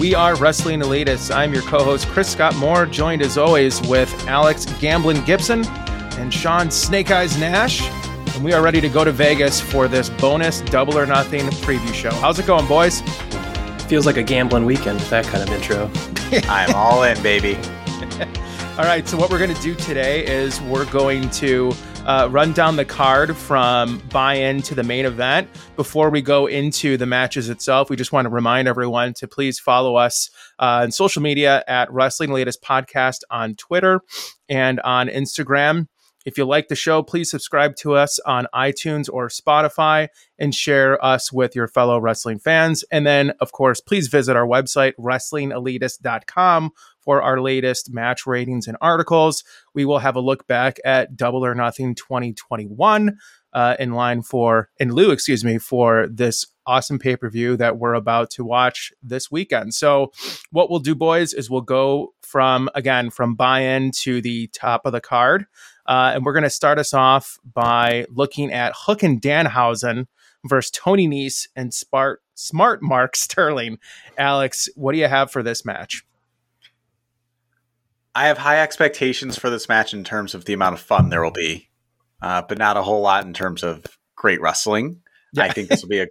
We are Wrestling Elitists. I'm your co-host, Chris Scott Moore, joined as always with Alex Gamblin-Gibson and Sean Snake Eyes Nash. And we are ready to go to Vegas for this bonus Double or Nothing preview show. How's it going, boys? Feels like a gambling weekend with that kind of intro. I'm all in, baby. All right, so what we're going to do today is we're going to run down the card from buy-in to the main event. Before we go into the matches itself, we just want to remind everyone to please follow us on social media at Wrestling Elitists Podcast on Twitter and on Instagram. If you like the show, please subscribe to us on iTunes or Spotify and share us with your fellow wrestling fans. And then, of course, please visit our website, WrestlingElitists.com, for our latest match ratings and articles. We will have a look back at Double or Nothing 2021 in lieu for this awesome pay-per-view that we're about to watch this weekend. So what we'll do, boys, is we'll go from buy-in to the top of the card. And we're going to start us off by looking at Hook and Danhausen versus Tony Nese and Smart Mark Sterling. Alex, what do you have for this match? I have high expectations for this match in terms of the amount of fun there will be, but not a whole lot in terms of great wrestling. Yeah. I think this will be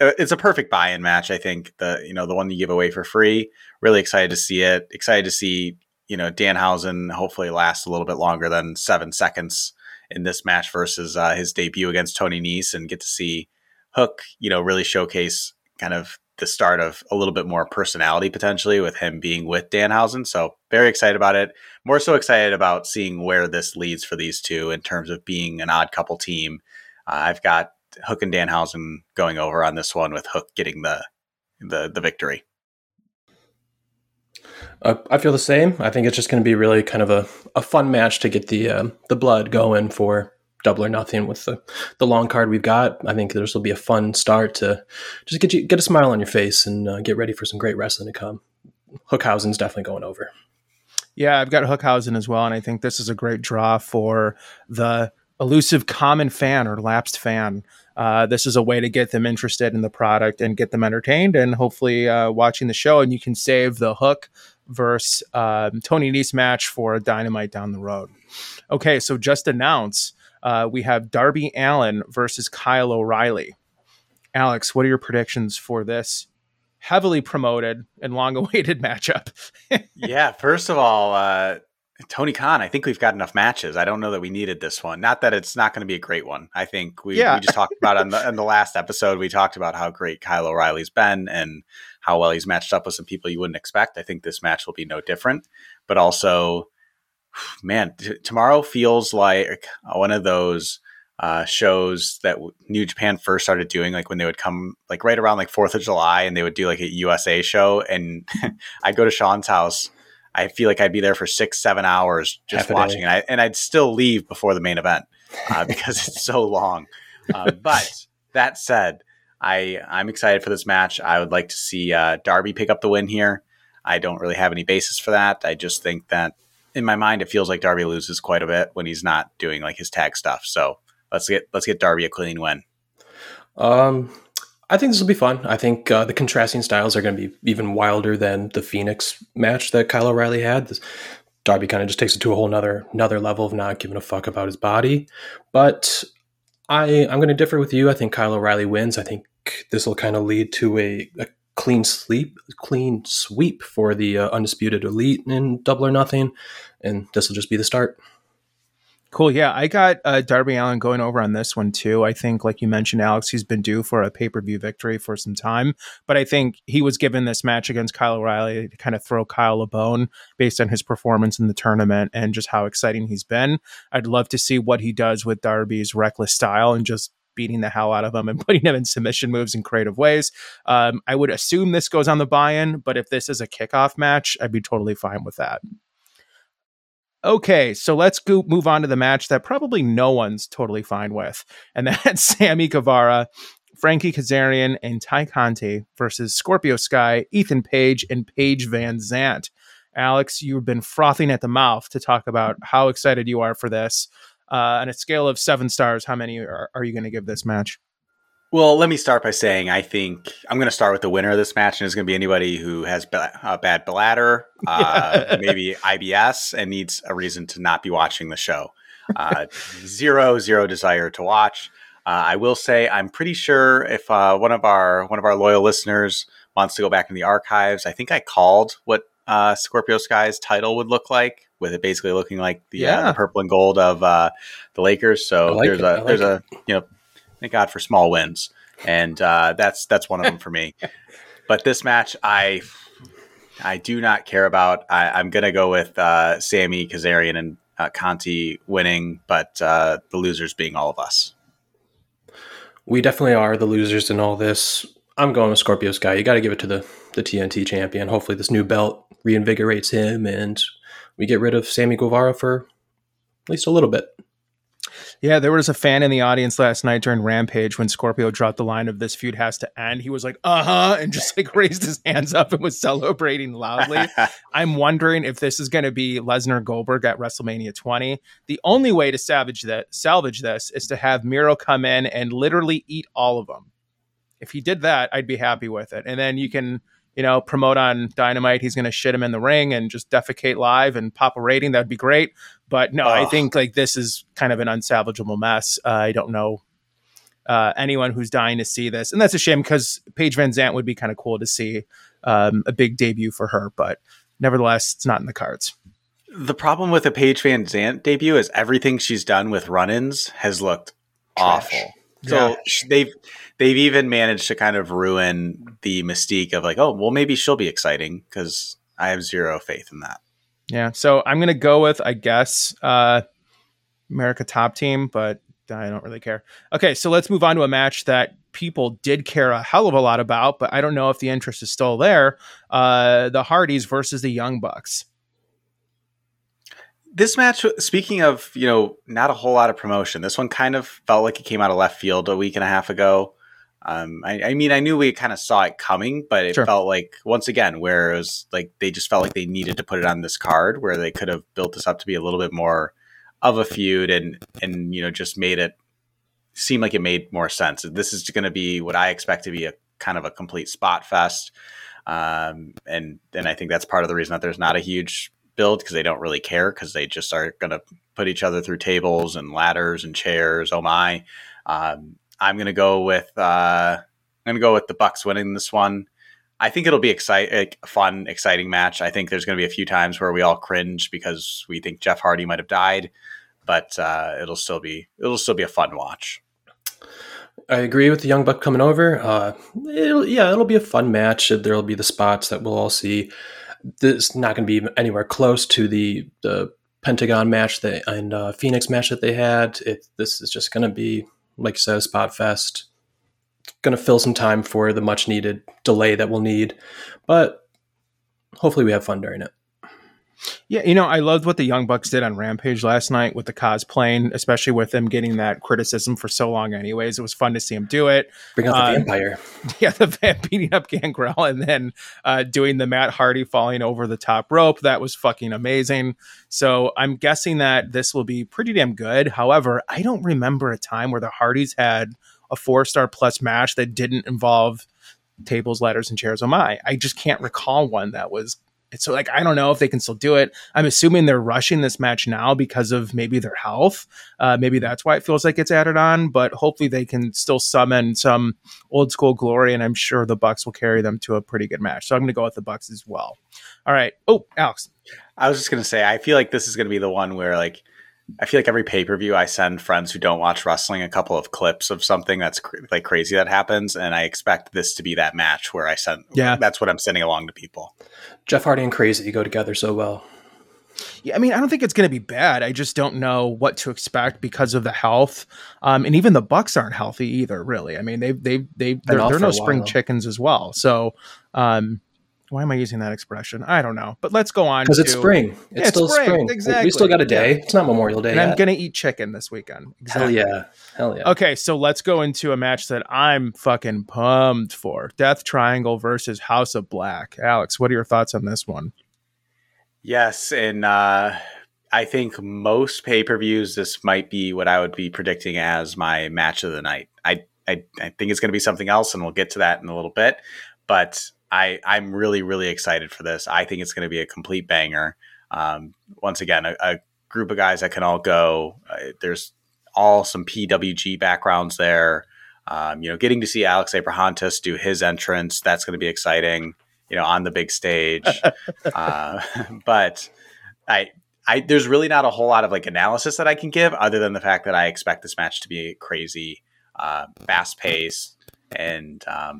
it's a perfect buy-in match. I think the one you give away for free. Really excited to see it. Excited to see, Danhausen hopefully last a little bit longer than 7 seconds in this match versus his debut against Tony Nese, and get to see Hook, really showcase kind of the start of a little bit more personality potentially with him being with Danhausen. So very excited about it. More so excited about seeing where this leads for these two in terms of being an odd couple team. I've got Hook and Danhausen going over on this one, with Hook getting the victory. I feel the same. I think it's just going to be really kind of a fun match to get the blood going for Double or Nothing with the long card we've got. I think this will be a fun start to just get a smile on your face and get ready for some great wrestling to come. Hookhausen's definitely going over. Yeah, I've got Hookhausen as well, and I think this is a great draw for the elusive common fan or lapsed fan. This is a way to get them interested in the product and get them entertained and hopefully watching the show. And you can save the Hook versus Tony Nese match for a Dynamite down the road. Okay, so just announce. We have Darby Allen versus Kyle O'Reilly. Alex, what are your predictions for this heavily promoted and long-awaited matchup? Yeah, first of all, Tony Khan, I think we've got enough matches. I don't know that we needed this one. Not that it's not going to be a great one. I think we just talked about on the last episode, we talked about how great Kyle O'Reilly's been and how well he's matched up with some people you wouldn't expect. I think this match will be no different. But also, man, tomorrow feels like one of those shows that New Japan first started doing, like when they would come like right around like 4th of July and they would do like a USA show. And I'd go to Sean's house. I feel like I'd be there for 6-7 hours just watching it. And I'd still leave before the main event because it's so long. But that said, I'm excited for this match. I would like to see Darby pick up the win here. I don't really have any basis for that. I just think that in my mind, it feels like Darby loses quite a bit when he's not doing like his tag stuff. So let's get Darby a clean win. I think this will be fun. I think the contrasting styles are going to be even wilder than the Phoenix match that Kyle O'Reilly had. This Darby kind of just takes it to a whole another level of not giving a fuck about his body. But I'm going to differ with you. I think Kyle O'Reilly wins. I think this will kind of lead to a clean sweep for the Undisputed Elite in Double or Nothing, and this will just be the start. Cool. Yeah, I got Darby Allen going over on this one too. I think, like you mentioned, Alex, he's been due for a pay-per-view victory for some time, but I think he was given this match against Kyle O'Reilly to kind of throw Kyle a bone based on his performance in the tournament and just how exciting he's been. I'd love to see what he does with Darby's reckless style and just beating the hell out of him and putting him in submission moves in creative ways. I would assume this goes on the buy-in, but if this is a kickoff match, I'd be totally fine with that. Okay, so let's move on to the match that probably no one's totally fine with, and that's Sammy Guevara, Frankie Kazarian, and Ty Conte versus Scorpio Sky, Ethan Page, and Paige Van Zant. Alex, you've been frothing at the mouth to talk about how excited you are for this. On a scale of 7 stars, how many are you going to give this match? Well, let me start by saying I think I'm going to start with the winner of this match, and it's going to be anybody who has a bad bladder, maybe IBS, and needs a reason to not be watching the show. Zero desire to watch. I will say I'm pretty sure if one of our loyal listeners wants to go back in the archives, I think I called what Scorpio Sky's title would look like, with it basically looking like the purple and gold of the Lakers. So like thank God for small wins, and that's one of them for me. But this match, I do not care about. I'm gonna go with Sammy, Kazarian, and Conti winning, but the losers being all of us. We definitely are the losers in all this. I'm going with Scorpio Sky. You got to give it to the TNT champion. Hopefully this new belt reinvigorates him and we get rid of Sammy Guevara for at least a little bit. Yeah, there was a fan in the audience last night during Rampage when Scorpio dropped the line of "this feud has to end." He was like, uh-huh, and just like raised his hands up and was celebrating loudly. I'm wondering if this is going to be Lesnar Goldberg at WrestleMania 20. The only way to salvage this is to have Miro come in and literally eat all of them. If he did that, I'd be happy with it. And then you can, promote on Dynamite. He's going to shit him in the ring and just defecate live and pop a rating. That'd be great. But no, I think like this is kind of an unsalvageable mess. I don't know anyone who's dying to see this. And that's a shame because Paige Van Zant would be kind of cool to see a big debut for her. But nevertheless, it's not in the cards. The problem with a Paige Van Zant debut is everything she's done with run-ins has looked awful. So they've even managed to kind of ruin the mystique of like, oh, well, maybe she'll be exciting, because I have zero faith in that. Yeah. So I'm going to go with, I guess, America Top Team, but I don't really care. Okay. So let's move on to a match that people did care a hell of a lot about, but I don't know if the interest is still there. The Hardys versus the Young Bucks. This match, speaking of, not a whole lot of promotion, this one kind of felt like it came out of left field a week and a half ago. I knew we kind of saw it coming, but it felt like, once again, where it was like they just felt like they needed to put it on this card, where they could have built this up to be a little bit more of a feud and just made it seem like it made more sense. This is going to be what I expect to be a kind of a complete spot fest. And I think that's part of the reason that there's not a huge build, because they don't really care, because they just are going to put each other through tables and ladders and chairs. Oh my. I'm going to go with the Bucks winning this one. I think it'll be a fun, exciting match. I think there's going to be a few times where we all cringe because we think Jeff Hardy might have died, but it'll still be a fun watch. I agree with the Young Buck coming over. It'll be a fun match. There'll be the spots that we'll all see. This is not going to be anywhere close to the Pentagon match and Phoenix match that they had. This is just going to be, like you said, a spot fest. It's going to fill some time for the much needed delay that we'll need, but hopefully we have fun during it. Yeah. I loved what the Young Bucks did on Rampage last night with the cosplaying, especially with them getting that criticism for so long anyways. It was fun to see them do it. Bring out the vampire. Yeah. The vamp beating up Gangrel and then doing the Matt Hardy falling over the top rope. That was fucking amazing. So I'm guessing that this will be pretty damn good. However, I don't remember a time where the Hardys had a 4-star plus match that didn't involve tables, ladders, and chairs. I just can't recall one that was. So, I don't know if they can still do it. I'm assuming they're rushing this match now because of maybe their health. Maybe that's why it feels like it's added on, but hopefully they can still summon some old school glory, and I'm sure the Bucks will carry them to a pretty good match. So I'm going to go with the Bucks as well. All right. Oh, Alex. I was just going to say, I feel like this is going to be the one where, I feel like every pay-per-view I send friends who don't watch wrestling a couple of clips of something that's crazy that happens. And I expect this to be that match where I send. Yeah, that's what I'm sending along to people. Jeff Hardy and crazy go together so well. Yeah, I don't think it's going to be bad. I just don't know what to expect because of the health. And even the Bucks aren't healthy either, really. They're no spring chickens as well. So, why am I using that expression? I don't know, but let's go on. Because it's spring. It's still spring. Exactly. We still got a day. It's not Memorial Day. And yet. I'm going to eat chicken this weekend. Exactly. Hell yeah. Okay, so let's go into a match that I'm fucking pumped for. Death Triangle versus House of Black. Alex, what are your thoughts on this one? Yes, and I think most pay-per-views, this might be what I would be predicting as my match of the night. I I think it's going to be something else, and we'll get to that in a little bit. But I'm really, really excited for this. I think it's going to be a complete banger. Once again, a group of guys that can all go. There's all some PWG backgrounds there. Getting to see Alex Abrahantis do his entrance, that's going to be exciting, on the big stage. But there's really not a whole lot of analysis that I can give other than the fact that I expect this match to be crazy, fast paced. And I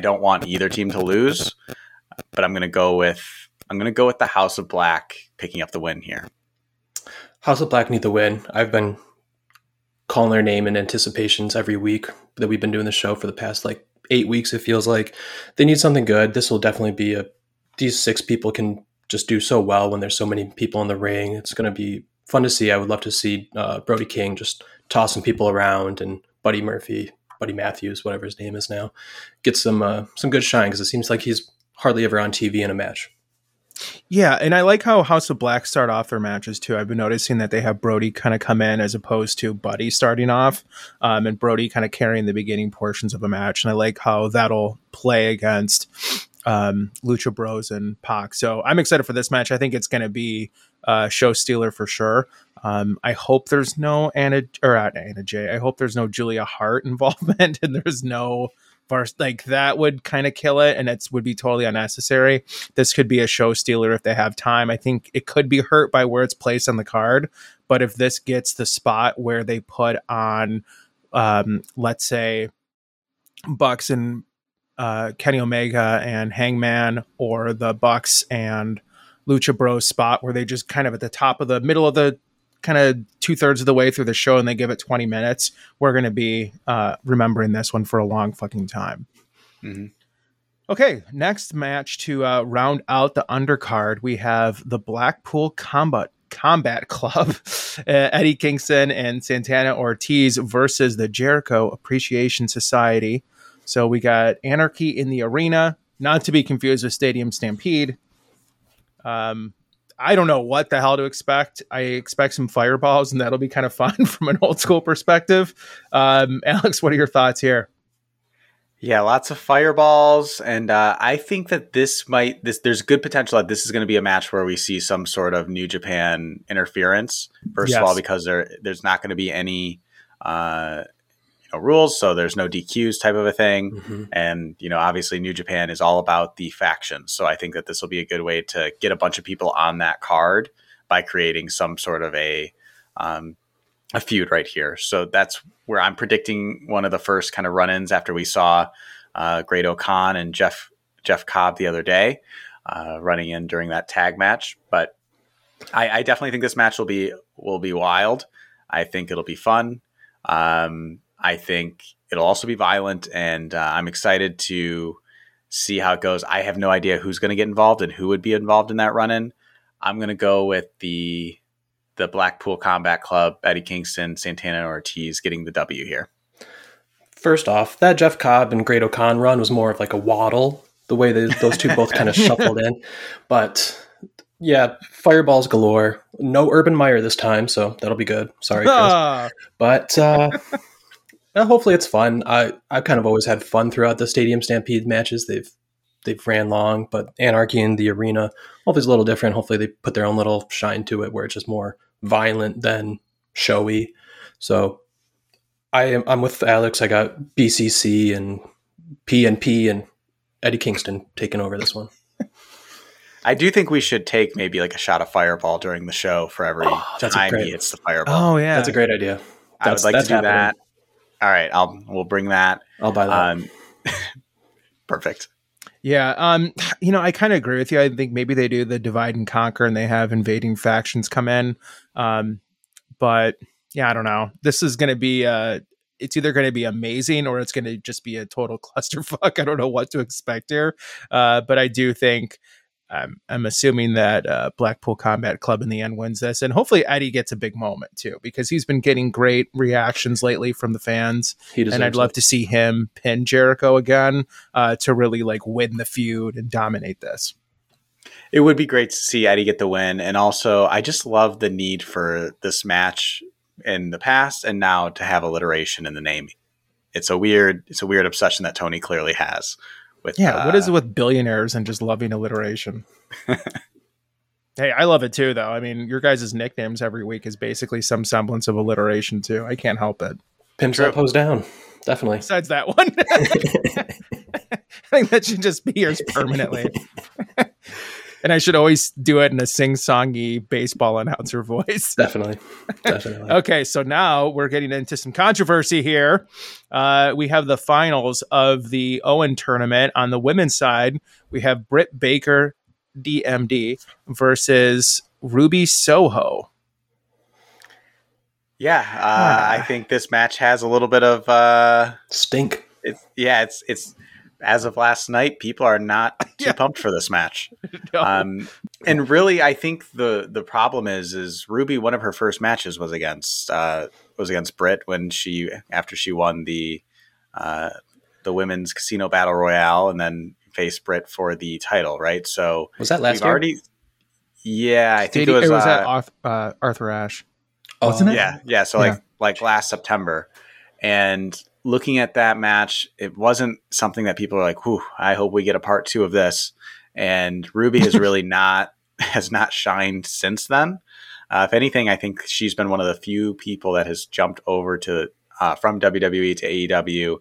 don't want either team to lose, but I'm going to go with the House of Black picking up the win here. House of Black need the win. I've been calling their name in anticipations every week that we've been doing the show for the past 8 weeks. It feels like they need something good. This will definitely be these six people can just do so well when there's so many people in the ring. It's going to be fun to see. I would love to see Brody King just tossing people around, and Buddy Murphy, Buddy Matthews, whatever his name is now, get some good shine, because it seems like he's hardly ever on TV in a match. Yeah, and I like how House of Black start off their matches too. I've been noticing that they have Brody kind of come in as opposed to Buddy starting off, and Brody kind of carrying the beginning portions of a match. And I like how that'll play against Lucha Bros and Pac. So I'm excited for this match. I think it's going to be a show stealer for sure. I hope there's no Anna Jay. I hope there's no Julia Hart involvement, and there's no... that would kind of kill it, and it would be totally unnecessary. This could be a show stealer if they have time. I think it could be hurt by where it's placed on the card, but if this gets the spot where they put on, let's say, Bucks and Kenny Omega and Hangman, or the Bucks and Lucha Bros spot where they just kind of at the top of the middle of the kind of 2/3 of the way through the show, and they give it 20 minutes, we're going to be remembering this one for a long fucking time. Mm-hmm. Okay, next match to round out the undercard, we have the Blackpool Combat Club, Eddie Kingston and Santana Ortiz versus the Jericho Appreciation Society. So we got Anarchy in the Arena, not to be confused with Stadium Stampede. I don't know what the hell to expect. I expect some fireballs, and that'll be kind of fun from an old school perspective. Alex, what are your thoughts here? Yeah, lots of fireballs. And I think that there's good potential that this is going to be a match where we see some sort of New Japan interference. First of all, because there's not going to be any rules. So there's no DQs type of a thing. Mm-hmm. And, obviously New Japan is all about the factions. So I think that this will be a good way to get a bunch of people on that card by creating some sort of a feud right here. So that's where I'm predicting one of the first kind of run-ins after we saw Great O-Khan and Jeff Cobb the other day running in during that tag match. But I definitely think this match will be wild. I think it'll be fun. I think it'll also be violent, and I'm excited to see how it goes. I have no idea who's going to get involved and who would be involved in that run-in. I'm going to go with the Blackpool Combat Club, Eddie Kingston, Santana Ortiz getting the W here. First off, that Jeff Cobb and Great O-Khan run was more of like a waddle, the way those two both kind of shuffled in. But... yeah, fireballs galore. No Urban Meyer this time, so that'll be good. Sorry, Chris. But hopefully it's fun. I've kind of always had fun throughout the Stadium Stampede matches. They've ran long, but Anarchy in the Arena, hopefully it's a little different. Hopefully they put their own little shine to it where it's just more violent than showy. So I'm with Alex. I got BCC and PNP and Eddie Kingston taking over this one. I do think we should take maybe a shot of fireball during the show for every time he hits the fireball. Oh yeah, that's a great idea. I would like to do that. All right, we'll bring that. I'll buy that. Perfect. Yeah, I kind of agree with you. I think maybe they do the divide and conquer, and they have invading factions come in. But yeah, I don't know. This is going to be it's either going to be amazing or it's going to just be a total clusterfuck. I don't know what to expect here, but I do think. I'm assuming that Blackpool Combat Club in the end wins this, and hopefully Eddie gets a big moment too, because he's been getting great reactions lately from the fans, and I'd love to see him pin Jericho again to really win the feud and dominate this. It would be great to see Eddie get the win, and also I just love the need for this match in the past, and now to have alliteration in the name. It's a weird obsession that Tony clearly has with. Yeah. What is it with billionaires and just loving alliteration? Hey, I love it too, though. I mean, your guys' nicknames every week is basically some semblance of alliteration too. I can't help it. Pimps up, pose down. Definitely. Besides that one. I think that should just be yours permanently. And I should always do it in a sing-songy baseball announcer voice. Definitely. Okay, so now we're getting into some controversy here. We have the finals of the Owen tournament. On the women's side, we have Britt Baker, DMD, versus Ruby Soho. Yeah, I think this match has a little bit of stink. It's as of last night, people are not too pumped for this match. No. And really, I think the problem is Ruby. One of her first matches was against Britt after she won the women's casino battle royale, and then faced Britt for the title. Right? So was that last year? I think it was at Arthur Ashe. Wasn't it? Yeah. So like last September, and looking at that match, it wasn't something that people are like, "Whew, I hope we get a part two of this." And Ruby has really has not shined since then. If anything, I think she's been one of the few people that has jumped over to from WWE to AEW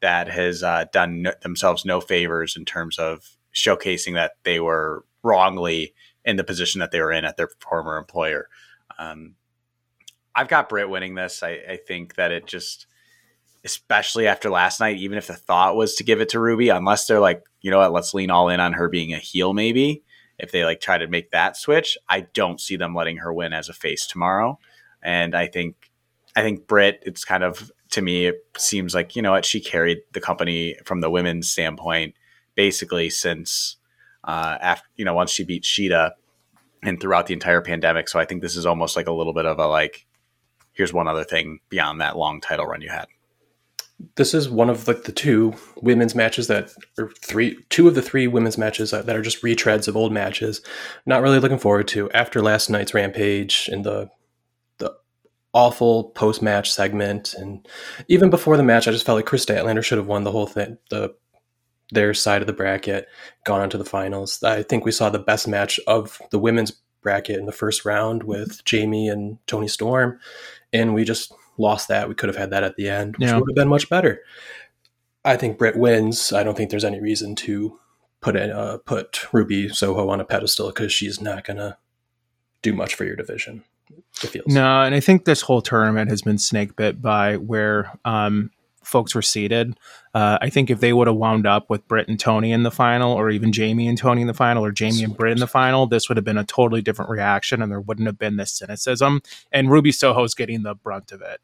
that has done themselves no favors in terms of showcasing that they were wrongly in the position that they were in at their former employer. I've got Britt winning this. I think that it just, especially after last night, even if the thought was to give it to Ruby, unless they're like, you know what, let's lean all in on her being a heel. Maybe if they like try to make that switch, I don't see them letting her win as a face tomorrow. And I think Britt, it's kind of, to me, it seems like, you know what, she carried the company from the women's standpoint, basically since after, you know, once she beat Shida and throughout the entire pandemic. So I think this is almost like a little bit of a, like, here's one other thing beyond that long title run you had. This is one of like the two women's matches two of the three women's matches that are just retreads of old matches. Not really looking forward to after last night's Rampage and the awful post-match segment. And even before the match, I just felt like Chris Statlander should have won the whole thing, their side of the bracket, gone on to the finals. I think we saw the best match of the women's bracket in the first round with Jamie and Tony Storm, and we just lost that. We could have had that at the end, which would have been much better. I think Britt wins. I don't think there's any reason to put Ruby Soho on a pedestal, because she's not gonna do much for your division, it feels. No, and I think this whole tournament has been snake bit by where folks were seated. I think if they would have wound up with Britt and Tony in the final, or even Jamie and Tony in the final, or Jamie and Britt in the final, this would have been a totally different reaction, and there wouldn't have been this cynicism. And Ruby Soho's getting the brunt of it.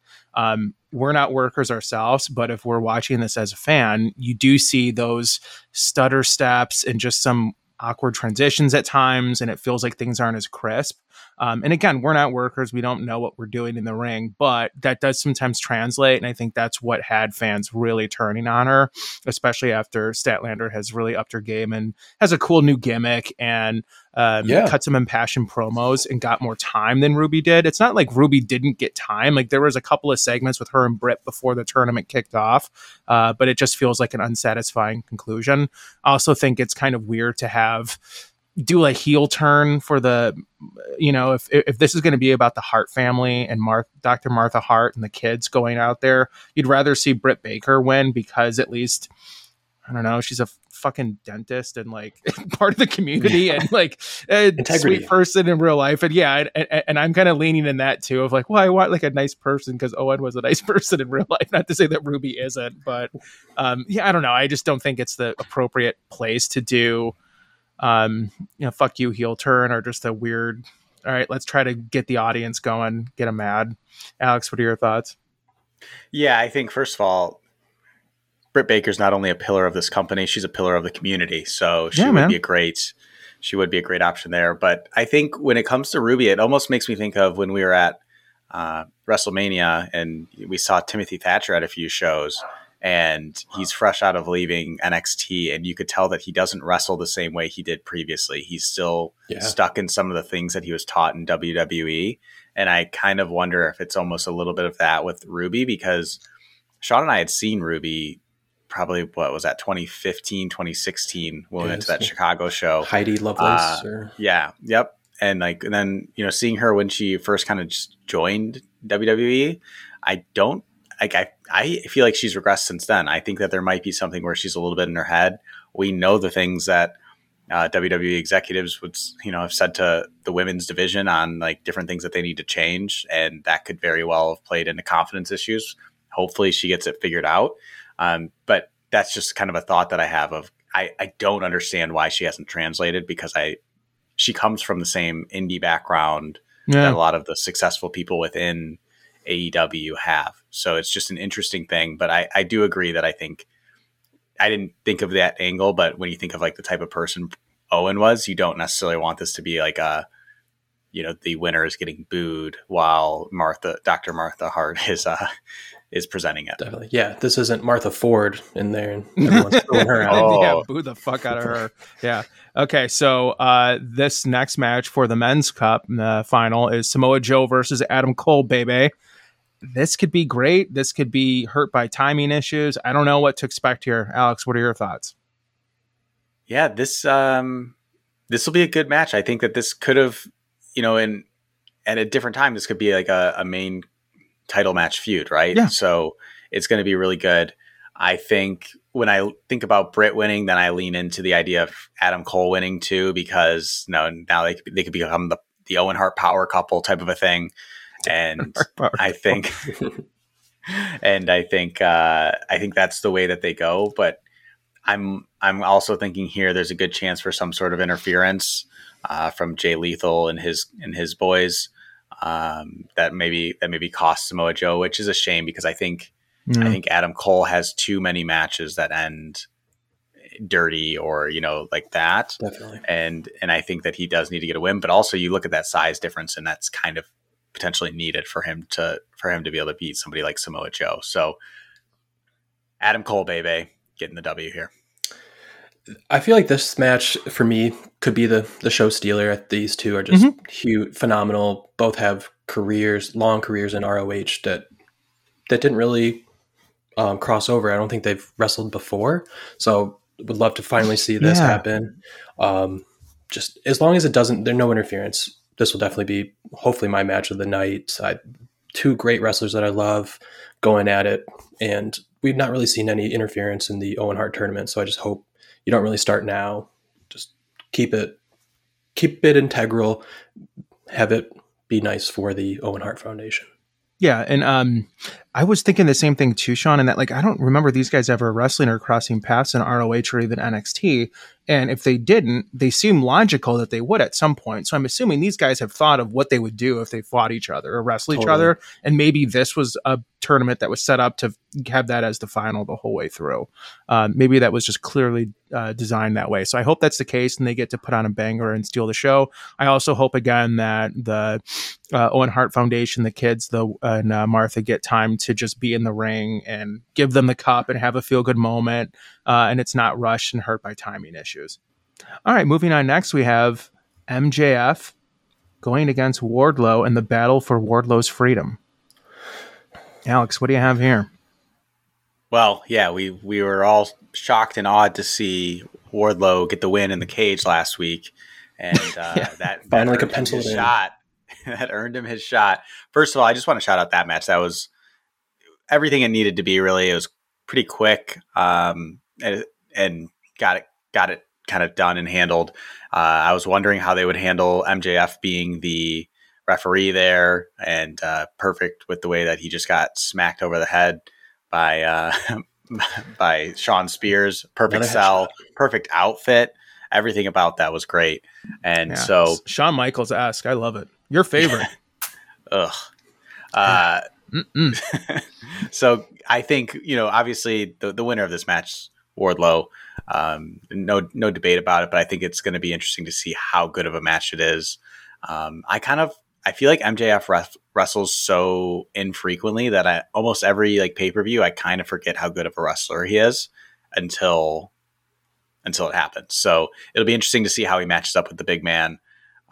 We're not workers ourselves, but if we're watching this as a fan, you do see those stutter steps and just some awkward transitions at times, and it feels like things aren't as crisp. And again, we're not workers. We don't know what we're doing in the ring, but that does sometimes translate. And I think that's what had fans really turning on her, especially after Statlander has really upped her game and has a cool new gimmick and cut some impassioned promos and got more time than Ruby did. It's not like Ruby didn't get time. Like, there was a couple of segments with her and Britt before the tournament kicked off, but it just feels like an unsatisfying conclusion. I also think it's kind of weird to have do a heel turn for the, you know, if this is going to be about the Hart family and Dr. Martha Hart and the kids going out there, you'd rather see Britt Baker win, because at least, I don't know, she's a fucking dentist and like part of the community and like a sweet person in real life. And and I'm kind of leaning in that too, of like, well, I want like a nice person, because Owen was a nice person in real life. Not to say that Ruby isn't, but I don't know. I just don't think it's the appropriate place to do fuck you heel turn, or just a weird, all right, let's try to get the audience going, get them mad. Alex, what are your thoughts? Yeah, I think first of all, Britt Baker's not only a pillar of this company, she's a pillar of the community. So she would be a great option there. But I think when it comes to Ruby, it almost makes me think of when we were at WrestleMania and we saw Timothy Thatcher at a few shows. And he's fresh out of leaving NXT, and you could tell that he doesn't wrestle the same way he did previously. He's still stuck in some of the things that he was taught in WWE. And I kind of wonder if it's almost a little bit of that with Ruby, because Sean and I had seen Ruby probably, what was that, 2015, 2016, when we went to that Chicago show. Heidi Lovelace. Yeah. Yep. And like, and then, you know, seeing her when she first kind of just joined WWE, I don't, like, I feel like she's regressed since then. I think that there might be something where she's a little bit in her head. We know the things that WWE executives would, you know, have said to the women's division on like different things that they need to change. And that could very well have played into confidence issues. Hopefully she gets it figured out. But that's just kind of a thought that I have of, I don't understand why she hasn't translated, because she comes from the same indie background that a lot of the successful people within AEW have. So it's just an interesting thing. But I do agree that I think, I didn't think of that angle, but when you think of like the type of person Owen was, you don't necessarily want this to be like a, you know, the winner is getting booed while Dr. Martha Hart is presenting it. Definitely. Yeah. This isn't Martha Ford in there and everyone's throwing her out. Yeah, boo the fuck out of her. Yeah. Okay. So this next match for the Men's Cup final is Samoa Joe versus Adam Cole, baby. This could be great. This could be hurt by timing issues. I don't know what to expect here. Alex, what are your thoughts? Yeah, this will be a good match. I think that this could have, you know, in at a different time, this could be like a main title match feud, right? Yeah. So it's going to be really good. I think when I think about Britt winning, then I lean into the idea of Adam Cole winning too, because now they could become the Owen Hart power couple type of a thing. And I think that's the way that they go. But I'm also thinking here there's a good chance for some sort of interference from Jay Lethal and his boys that maybe cost Samoa Joe, which is a shame, because I think Adam Cole has too many matches that end dirty or, you know, like that. Definitely. And I think that he does need to get a win. But also you look at that size difference, and that's kind of potentially needed for him to be able to beat somebody like Samoa Joe. So Adam Cole, baby, getting the W here. I feel like this match for me could be the show stealer. These two are just huge, phenomenal. Both have long careers in ROH that didn't really cross over. I don't think they've wrestled before. So would love to finally see this happen. Just as long as it doesn't, there's no interference. This will definitely be, hopefully, my match of the night. Two great wrestlers that I love going at it. And we've not really seen any interference in the Owen Hart tournament. So I just hope you don't really start now. Just keep it integral. Have it be nice for the Owen Hart Foundation. Yeah. And I was thinking the same thing too, Sean, and that, like, I don't remember these guys ever wrestling or crossing paths in ROH or even NXT. And if they didn't, they seem logical that they would at some point. So I'm assuming these guys have thought of what they would do if they fought each other or wrestled each other. And maybe this was a tournament that was set up to have that as the final the whole way through. Maybe that was just clearly designed that way. So I hope that's the case and they get to put on a banger and steal the show. I also hope, again, that the Owen Hart Foundation, the kids, and Martha get time to just be in the ring and give them the cup and have a feel good moment. And it's not rushed and hurt by timing issues. All right, moving on. Next, we have MJF going against Wardlow in the battle for Wardlow's freedom. Alex, what do you have here? Well, yeah, we were all shocked and awed to see Wardlow get the win in the cage last week. And that finally like a pencil shot. That earned him his shot. First of all, I just want to shout out that match. That was everything it needed to be, really. It was pretty quick and got it kind of done and handled. I was wondering how they would handle MJF being the referee there, and perfect with the way that he just got smacked over the head by Sean Spears. Perfect sell, perfect outfit. Everything about that was great. And so Shawn Michaels-esque. I love it. Your favorite. Ugh. So I think, you know, obviously the winner of this match, Wardlow, no debate about it, but I think it's going to be interesting to see how good of a match it is. I feel like MJF wrestles so infrequently that I almost every like pay-per-view, I kind of forget how good of a wrestler he is until it happens. So it'll be interesting to see how he matches up with the big man.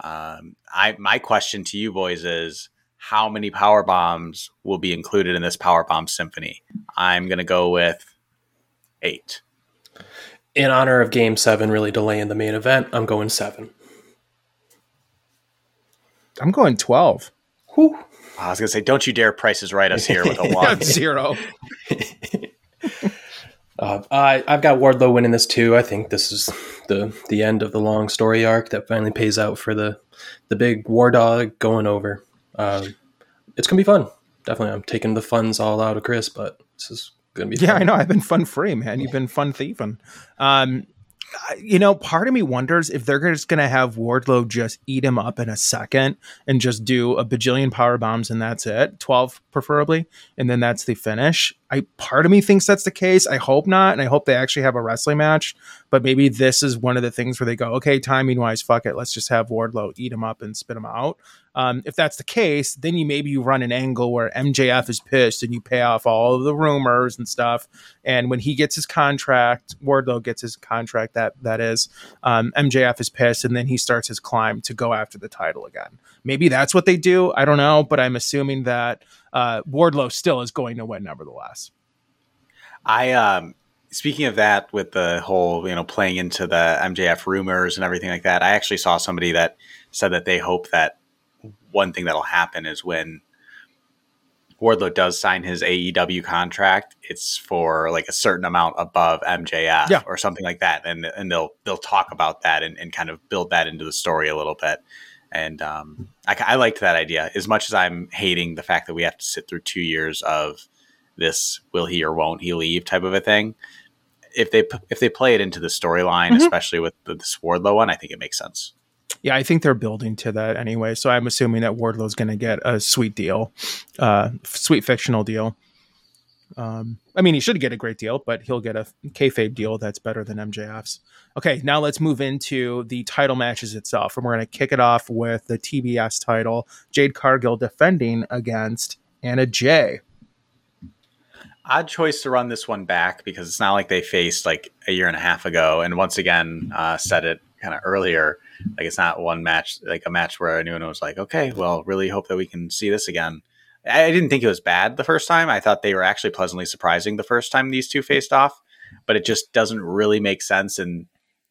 My question to you boys is, how many power bombs will be included in this power bomb symphony. I'm going to go with 8. In honor of Game 7 really delaying the main event, I'm going 7. I'm going 12. Whew. I was going to say, don't you dare Price is Right us here with a 1. 0. I've got Wardlow winning this too. I think this is the end of the long story arc that finally pays out for the big war dog going over. It's going to be fun. Definitely. I'm taking the funds all out of Chris, but this is going to be fun. I know. I've been fun free, man. You've been fun thieving. Part of me wonders if they're just going to have Wardlow just eat him up in a second and just do a bajillion power bombs and that's it. 12 preferably. And then that's the finish. Part of me thinks that's the case. I hope not. And I hope they actually have a wrestling match, but maybe this is one of the things where they go, okay, timing wise, fuck it. Let's just have Wardlow eat him up and spit him out. If that's the case, then you run an angle where MJF is pissed and you pay off all of the rumors and stuff. And when he gets his contract, Wardlow gets his contract. That is, MJF is pissed. And then he starts his climb to go after the title again. Maybe that's what they do. I don't know, but I'm assuming that Wardlow still is going to win nevertheless. I speaking of that, with the whole, playing into the MJF rumors and everything like that, I actually saw somebody that said that they hope that one thing that'll happen is when Wardlow does sign his AEW contract, it's for like a certain amount above MJF or something like that. And they'll talk about that and kind of build that into the story a little bit. And I liked that idea, as much as I'm hating the fact that we have to sit through 2 years of this will he or won't he leave type of a thing. If they play it into the storyline, especially with this Wardlow one, I think it makes sense. Yeah, I think they're building to that anyway. So I'm assuming that Wardlow's going to get a sweet deal, sweet fictional deal. He should get a great deal, but he'll get a kayfabe deal that's better than MJF's. Okay, now let's move into the title matches itself. And we're going to kick it off with the TBS title, Jade Cargill defending against Anna Jay. Odd choice to run this one back because it's not like they faced like a year and a half ago. And once again, said it kind of earlier, like it's not one match, like a match where anyone was like, okay, well, really hope that we can see this again. I didn't think it was bad the first time. I thought they were actually pleasantly surprising the first time these two faced off, but it just doesn't really make sense. And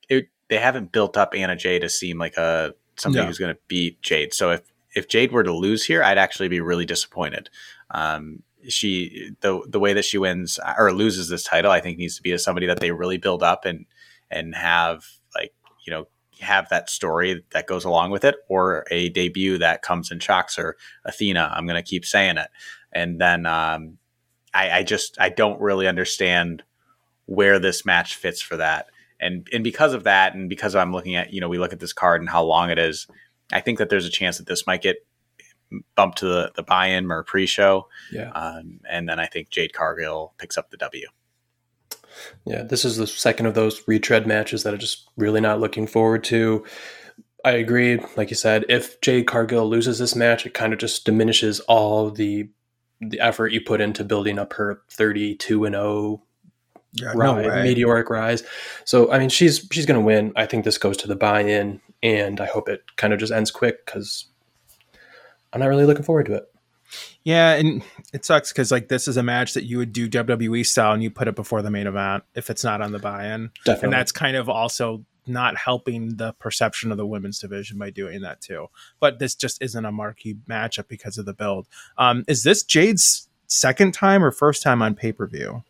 they haven't built up Anna Jay to seem like somebody who's going to beat Jade. So if Jade were to lose here, I'd actually be really disappointed. The way that she wins or loses this title, I think needs to be as somebody that they really build up and have like, have that story that goes along with it, or a debut that comes and shocks her. Athena, I'm going to keep saying it. And then I don't really understand where this match fits for that. And because of that, and because I'm looking at, we look at this card and how long it is, I think that there's a chance that this might get bumped to the buy-in or pre-show. Yeah. And then I think Jade Cargill picks up the W. Yeah, this is the second of those retread matches that I'm just really not looking forward to. I agree. Like you said, if Jade Cargill loses this match, it kind of just diminishes all the effort you put into building up her 32-0 meteoric rise. So, she's going to win. I think this goes to the buy-in, and I hope it kind of just ends quick because I'm not really looking forward to it. Yeah, and it sucks because like this is a match that you would do WWE style and you put it before the main event if it's not on the buy-in. Definitely. And that's kind of also not helping the perception of the women's division by doing that too. But this just isn't a marquee matchup because of the build. Is this Jade's second time or first time on pay-per-view?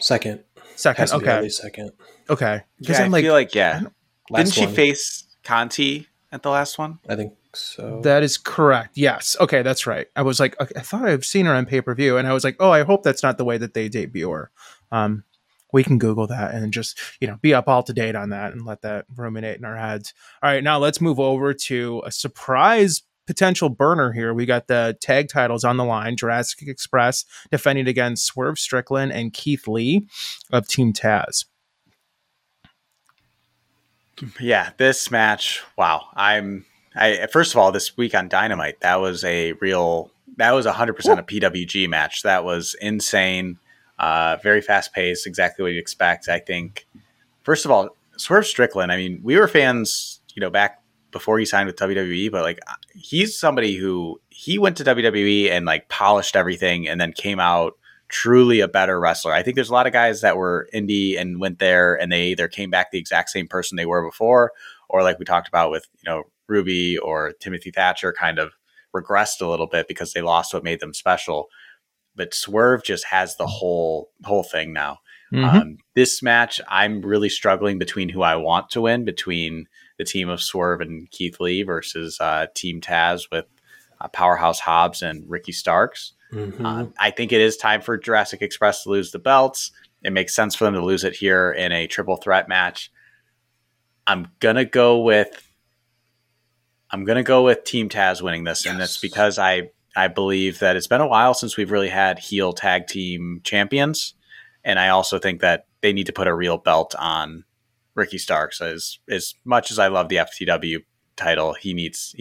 Second. Has to be okay. Second. Okay. Because didn't she face Conte at the last one? I think. So that is correct. Yes. Okay. That's right. I was like, okay, I thought I've seen her on pay-per-view and I was like, oh, I hope that's not the way that they debut her. We can Google that and just, be up all to date on that and let that ruminate in our heads. All right. Now let's move over to a surprise potential burner here. We got the tag titles on the line. Jurassic Express defending against Swerve Strickland and Keith Lee of Team Taz. Yeah, this match. Wow. First of all, this week on Dynamite, that was 100% a PWG match. That was insane. Very fast paced, exactly what you'd expect. I think, first of all, Swerve Strickland, we were fans, back before he signed with WWE, but like he's somebody who he went to WWE and like polished everything and then came out truly a better wrestler. I think there's a lot of guys that were indie and went there and they either came back the exact same person they were before, or like we talked about with, you know, Ruby or Timothy Thatcher kind of regressed a little bit because they lost what made them special. But Swerve just has the whole thing now. Mm-hmm. This match, I'm really struggling between who I want to win, between the team of Swerve and Keith Lee versus Team Taz with Powerhouse Hobbs and Ricky Starks. Mm-hmm. I think it is time for Jurassic Express to lose the belts. It makes sense for them to lose it here in a triple threat match. I'm gonna go with Team Taz winning this, yes. And that's because I believe that it's been a while since we've really had heel tag team champions. And I also think that they need to put a real belt on Ricky Starks. As much as I love the FTW title, he needs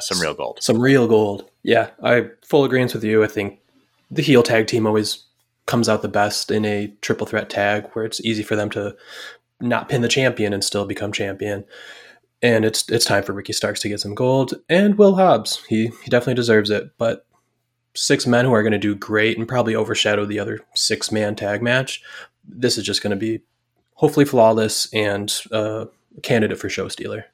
some real gold. Some real gold. Yeah, I full agreeance with you. I think the heel tag team always comes out the best in a triple threat tag where it's easy for them to not pin the champion and still become champion. And it's time for Ricky Starks to get some gold. And Will Hobbs, he definitely deserves it. But six men who are going to do great and probably overshadow the other six-man tag match. This is just going to be hopefully flawless and a candidate for show stealer.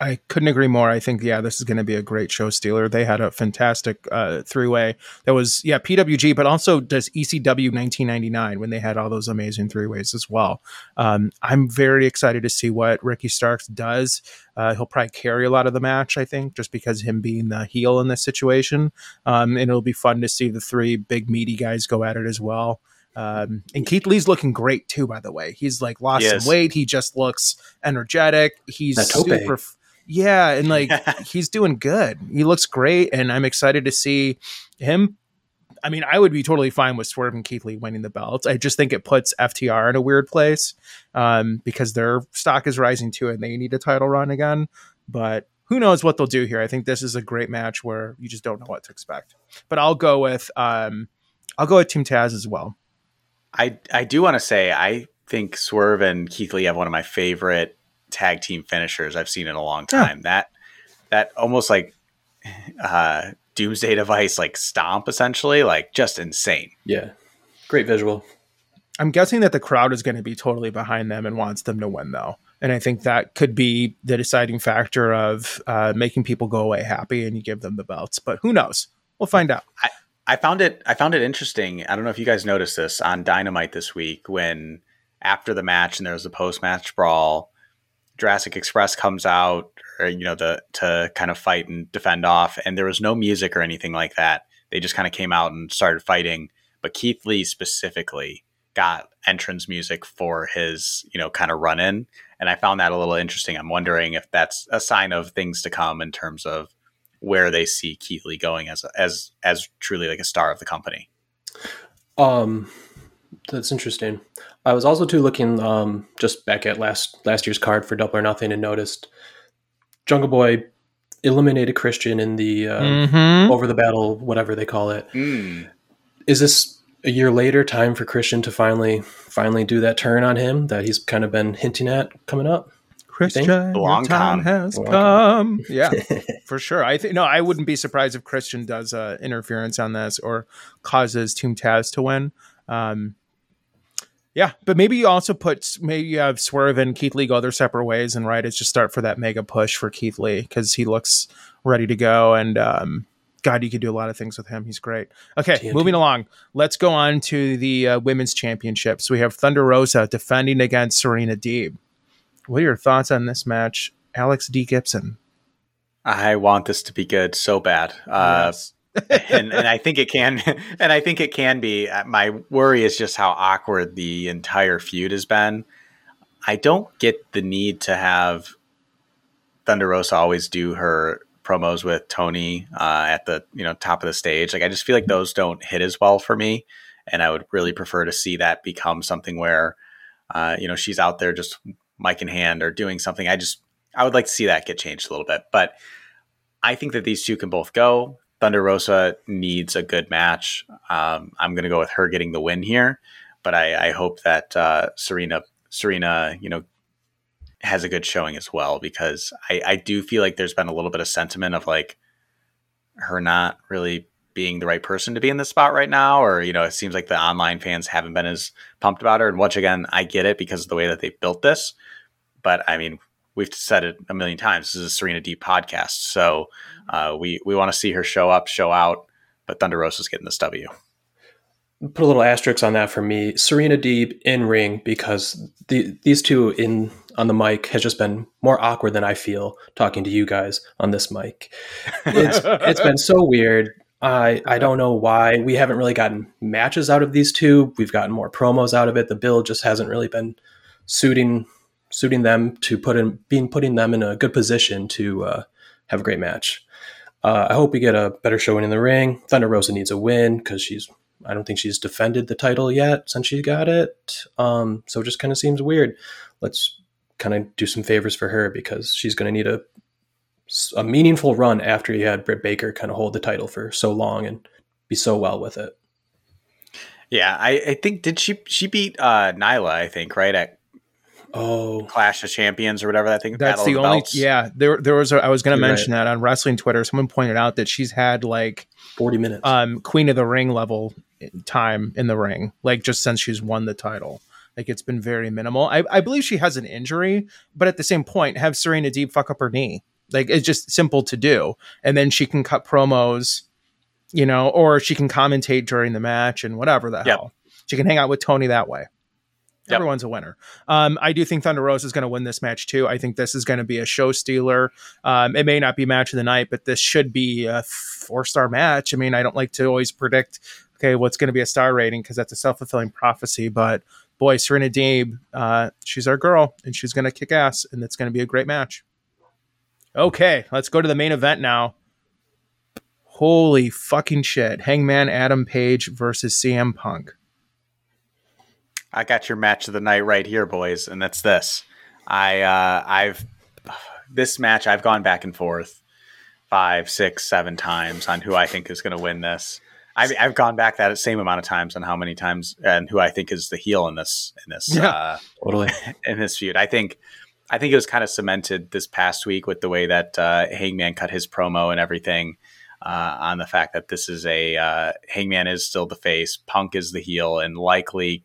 I couldn't agree more. I think, yeah, this is going to be a great show stealer. They had a fantastic three-way that was, yeah, PWG, but also does ECW 1999 when they had all those amazing three-ways as well. I'm very excited to see what Ricky Starks does. He'll probably carry a lot of the match, I think, just because him being the heel in this situation. And it'll be fun to see the three big meaty guys go at it as well. And Keith Lee's looking great, too, by the way. He's like lost some weight. He just looks energetic. He's super... Yeah, and like he's doing good. He looks great, and I'm excited to see him. I mean, I would be totally fine with Swerve and Keith Lee winning the belts. I just think it puts FTR in a weird place because their stock is rising too, and they need a title run again. But who knows what they'll do here? I think this is a great match where you just don't know what to expect. But I'll go with Team Taz as well. I do want to say I think Swerve and Keith Lee have one of my favorite tag team finishers I've seen in a long time. That almost like Doomsday Device like stomp, essentially, like just insane. Yeah, great visual. I'm guessing that the crowd is going to be totally behind them and wants them to win, though, and I think that could be the deciding factor of making people go away happy and you give them the belts. But who knows? We'll find out. I found it interesting. I don't know if you guys noticed this on Dynamite this week when after the match and there was a post match brawl. Jurassic Express comes out, or, you know, to kind of fight and defend off, and there was no music or anything like that. They just kind of came out and started fighting. But Keith Lee specifically got entrance music for his, you know, kind of run in, and I found that a little interesting. I'm wondering if that's a sign of things to come in terms of where they see Keith Lee going as truly like a star of the company. That's interesting. I was also too looking just back at last year's card for Double or Nothing and noticed Jungle Boy eliminated Christian in the over the battle, whatever they call it. Mm. Is this a year later time for Christian to finally do that turn on him that he's kind of been hinting at coming up? Christian, the long time has come. Yeah, for sure. I wouldn't be surprised if Christian does interference on this or causes Team Taz to win. Yeah, but maybe you also have Swerve and Keith Lee go their separate ways, and right, it's just start for that mega push for Keith Lee because he looks ready to go, and God, you could do a lot of things with him. He's great. Okay, TNT. Moving along. Let's go on to the Women's Championships. We have Thunder Rosa defending against Serena Deeb. What are your thoughts on this match, Alex D. Gibson? I want this to be good so bad. Yes. and I think it can, and I think it can be. My worry is just how awkward the entire feud has been. I don't get the need to have Thunder Rosa always do her promos with Tony at the top of the stage. Like I just feel like those don't hit as well for me, and I would really prefer to see that become something where she's out there just mic in hand or doing something. I would like to see that get changed a little bit, but I think that these two can both go. Thunder Rosa needs a good match. I'm going to go with her getting the win here, but I hope that Serena, has a good showing as well, because I do feel like there's been a little bit of sentiment of like her not really being the right person to be in this spot right now, or, you know, it seems like the online fans haven't been as pumped about her. And once again, I get it because of the way that they built this, but I mean, we've said it a million times. This is a Serena Deeb podcast. So we want to see her show up, show out, but Thunder Rosa's getting this W. Put a little asterisk on that for me. Serena Deeb in ring, because these two in on the mic has just been more awkward than I feel talking to you guys on this mic. It's been so weird. I don't know why. We haven't really gotten matches out of these two. We've gotten more promos out of it. The build just hasn't really been suiting them to putting them in a good position to have a great match. I hope we get a better showing in the ring. Thunder Rosa needs a win because I don't think she's defended the title yet since she got it. So it just kind of seems weird. Let's kind of do some favors for her because she's going to need a meaningful run after you had Britt Baker kind of hold the title for so long and be so well with it. Yeah, I think did she beat Nyla, I think, right at Clash of Champions or whatever that thing. That's the only. Yeah, there was. I was going to mention that on wrestling Twitter. Someone pointed out that she's had like 40 minutes, Queen of the Ring level time in the ring, like just since she's won the title. Like it's been very minimal. I believe she has an injury, but at the same point, have Serena Deeb fuck up her knee. Like it's just simple to do, and then she can cut promos, you know, or she can commentate during the match and whatever the hell. She can hang out with Tony that way. Yep. Everyone's a winner. I do think Thunder Rosa is going to win this match too. I think this is going to be a show stealer. It may not be match of the night, but this should be a 4-star match. I mean, I don't like to always predict, okay, what's going to be a star rating because that's a self-fulfilling prophecy. But boy, Serena Deeb, she's our girl and she's going to kick ass, and it's going to be a great match. Okay, let's go to the main event now. Holy fucking shit. Hangman Adam Page versus CM Punk. I got your match of the night right here, boys, and that's this. This match, I've gone back and forth 5, 6, 7 times on who I think is going to win this. I've gone back that same amount of times on how many times and who I think is the heel in this feud. I think it was kind of cemented this past week with the way that Hangman cut his promo and everything. On the fact that this is Hangman is still the face, Punk is the heel, and likely.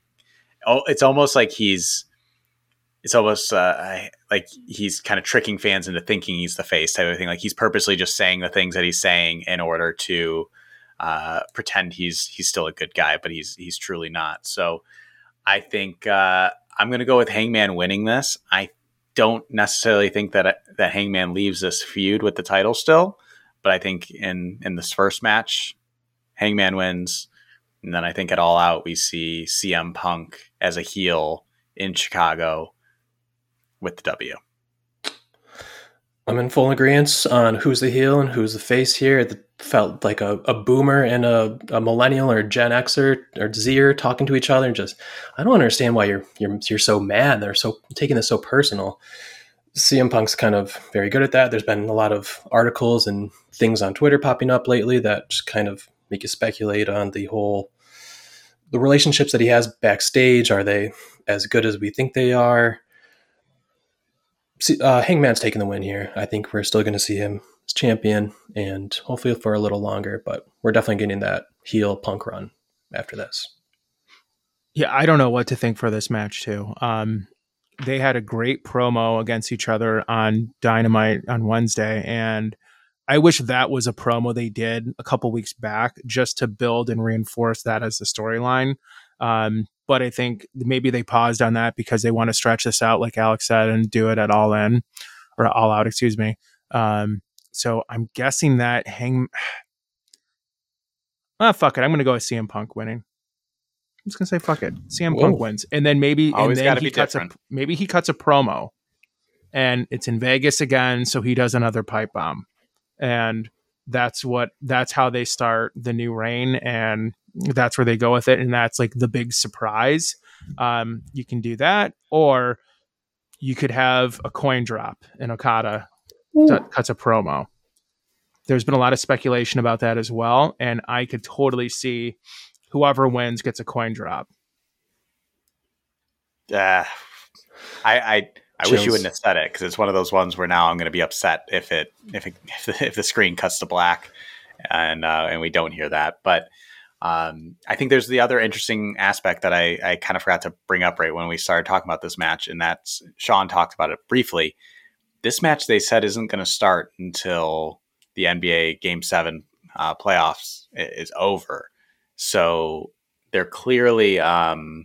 Oh, it's almost like he's kind of tricking fans into thinking he's the face type of thing. Like he's purposely just saying the things that he's saying in order to pretend he's still a good guy, but he's truly not. So I think I'm going to go with Hangman winning this. I don't necessarily think that Hangman leaves this feud with the title still, but I think in this first match, Hangman wins. And then I think at All Out, we see CM Punk as a heel in Chicago with the W. I'm in full agreement on who's the heel and who's the face here. It felt like a boomer and a millennial or a Gen Xer or Zer talking to each other. And just, I don't understand why you're so mad. They're so taking this so personal. CM Punk's kind of very good at that. There's been a lot of articles and things on Twitter popping up lately that just kind of make you speculate on the relationships that he has backstage. Are they as good as we think they are? Hangman's taking the win here. I think we're still going to see him as champion, and hopefully for a little longer, but we're definitely getting that heel Punk run after this. Yeah, I don't know what to think for this match too. They had a great promo against each other on Dynamite on Wednesday, and I wish that was a promo they did a couple weeks back just to build and reinforce that as the storyline. But I think maybe they paused on that because they want to stretch this out, like Alex said, and do it at All Out, excuse me. So I'm guessing that fuck it. I'm going to go with CM Punk winning. I'm just going to say, fuck it. CM Punk wins. And then maybe he cuts a promo and it's in Vegas again. So he does another pipe bomb. And that's how they start the new reign, and that's where they go with it. And that's like the big surprise. You can do that, or you could have a coin drop and Okada cuts a promo. There's been a lot of speculation about that as well. And I could totally see whoever wins gets a coin drop. Yeah, I I wish you wouldn't have said it, because it's one of those ones where now I'm going to be upset if the screen cuts to black and we don't hear that. But I think there's the other interesting aspect that I kind of forgot to bring up right when we started talking about this match, and that's Sean talked about it briefly. This match they said isn't going to start until the NBA Game 7 playoffs is over. So they're clearly trying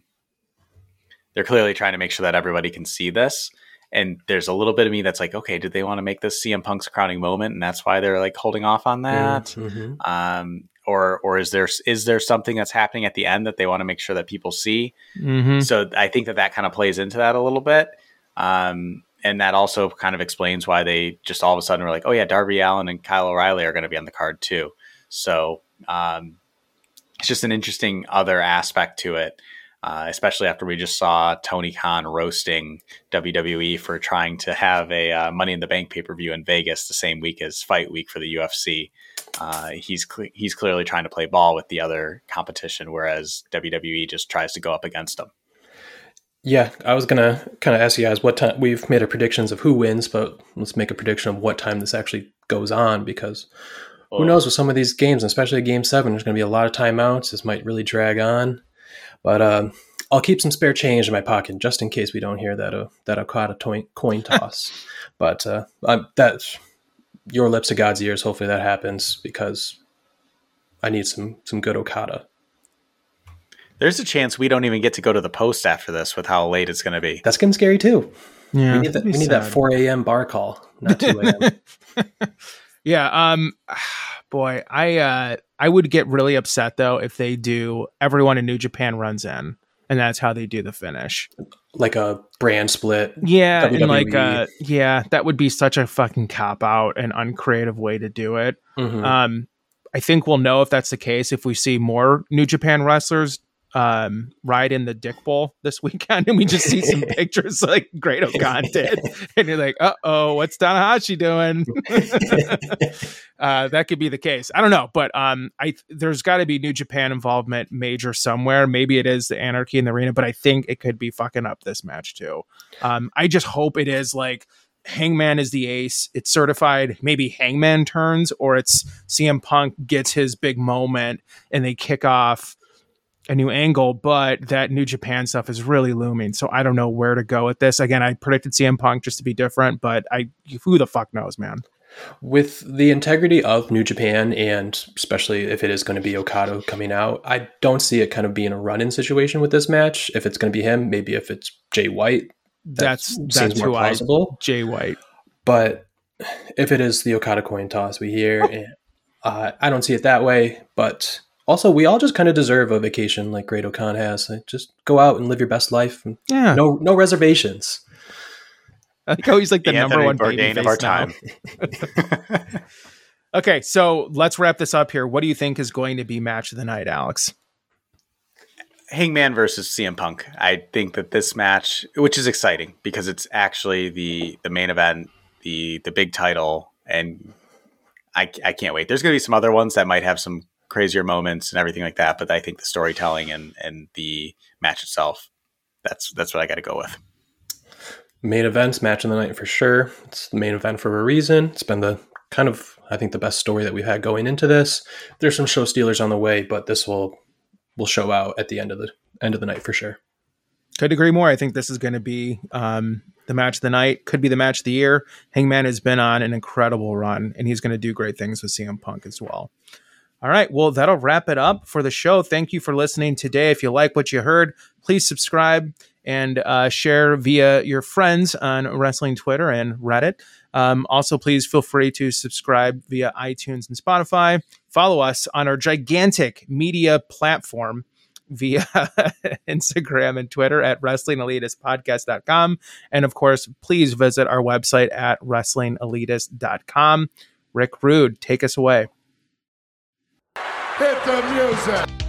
to make sure that everybody can see this. And there's a little bit of me that's like, okay, did they want to make this CM Punk's crowning moment, and that's why they're like holding off on that? Mm-hmm. Or is there something that's happening at the end that they want to make sure that people see? Mm-hmm. So I think that kind of plays into that a little bit. And that also kind of explains why they just all of a sudden were like, oh yeah, Darby Allen and Kyle O'Reilly are going to be on the card too. So it's just an interesting other aspect to it. Especially after we just saw Tony Khan roasting WWE for trying to have a Money in the Bank pay-per-view in Vegas the same week as Fight Week for the UFC. He's clearly trying to play ball with the other competition, whereas WWE just tries to go up against them. Yeah, I was going to kind of ask you guys what time. We've made our predictions of who wins, but let's make a prediction of what time this actually goes on, because who knows with some of these games, especially Game 7, there's going to be a lot of timeouts. This might really drag on. But I'll keep some spare change in my pocket just in case we don't hear that Okada coin toss. But that's your lips to God's ears. Hopefully that happens, because I need some good Okada. There's a chance we don't even get to go to the post after this with how late it's going to be. That's getting scary too. Yeah, we need that 4 a.m. bar call, not 2 a.m. Yeah. Boy, I would get really upset though if they do everyone in New Japan runs in and that's how they do the finish, like a brand split. Yeah, WWE. And that would be such a fucking cop out and uncreative way to do it. Mm-hmm. I think we'll know if that's the case if we see more New Japan wrestlers ride in the Dick Bowl this weekend, and we just see some pictures like Great O-Khan did, and you're like, oh, what's Tanahashi doing? That could be the case. I don't know, but there's got to be New Japan involvement major somewhere. Maybe it is the Anarchy in the Arena, but I think it could be fucking up this match too. I just hope it is like Hangman is the ace. It's certified. Maybe Hangman turns, or it's CM Punk gets his big moment and they kick off a new angle, but that New Japan stuff is really looming. So I don't know where to go with this. Again, I predicted CM Punk just to be different, but who the fuck knows, man. With the integrity of New Japan, and especially if it is going to be Okada coming out, I don't see it kind of being a run-in situation with this match. If it's going to be him, maybe if it's Jay White, that's more plausible. Jay White. But if it is the Okada coin toss we hear, I don't see it that way. But also, we all just kind of deserve a vacation like Great O-Khan has. Like, just go out and live your best life. Yeah. No reservations. I think he's like the number one Bourdain of our time. Okay, so let's wrap this up here. What do you think is going to be match of the night, Alex? Hangman versus CM Punk. I think that this match, which is exciting because it's actually the main event, the big title, and I can't wait. There's going to be some other ones that might have some crazier moments and everything like that, but I think the storytelling and the match itself, that's what I got to go with. Main events, match of the night for sure. It's the main event for a reason. It's been the kind of, I think, the best story that we've had going into this. There's some show stealers on the way, but this will show out at the end of the night for sure. Could agree more. I think this is going to be the match of the night. Could be the match of the year. Hangman has been on an incredible run, and he's going to do great things with CM Punk as well. All right, well, that'll wrap it up for the show. Thank you for listening today. If you like what you heard, please subscribe and share via your friends on Wrestling Twitter and Reddit. Also, please feel free to subscribe via iTunes and Spotify. Follow us on our gigantic media platform via Instagram and Twitter at WrestlingElitistPodcast.com. And, of course, please visit our website at WrestlingElitist.com. Rick Rude, take us away. Hit the music.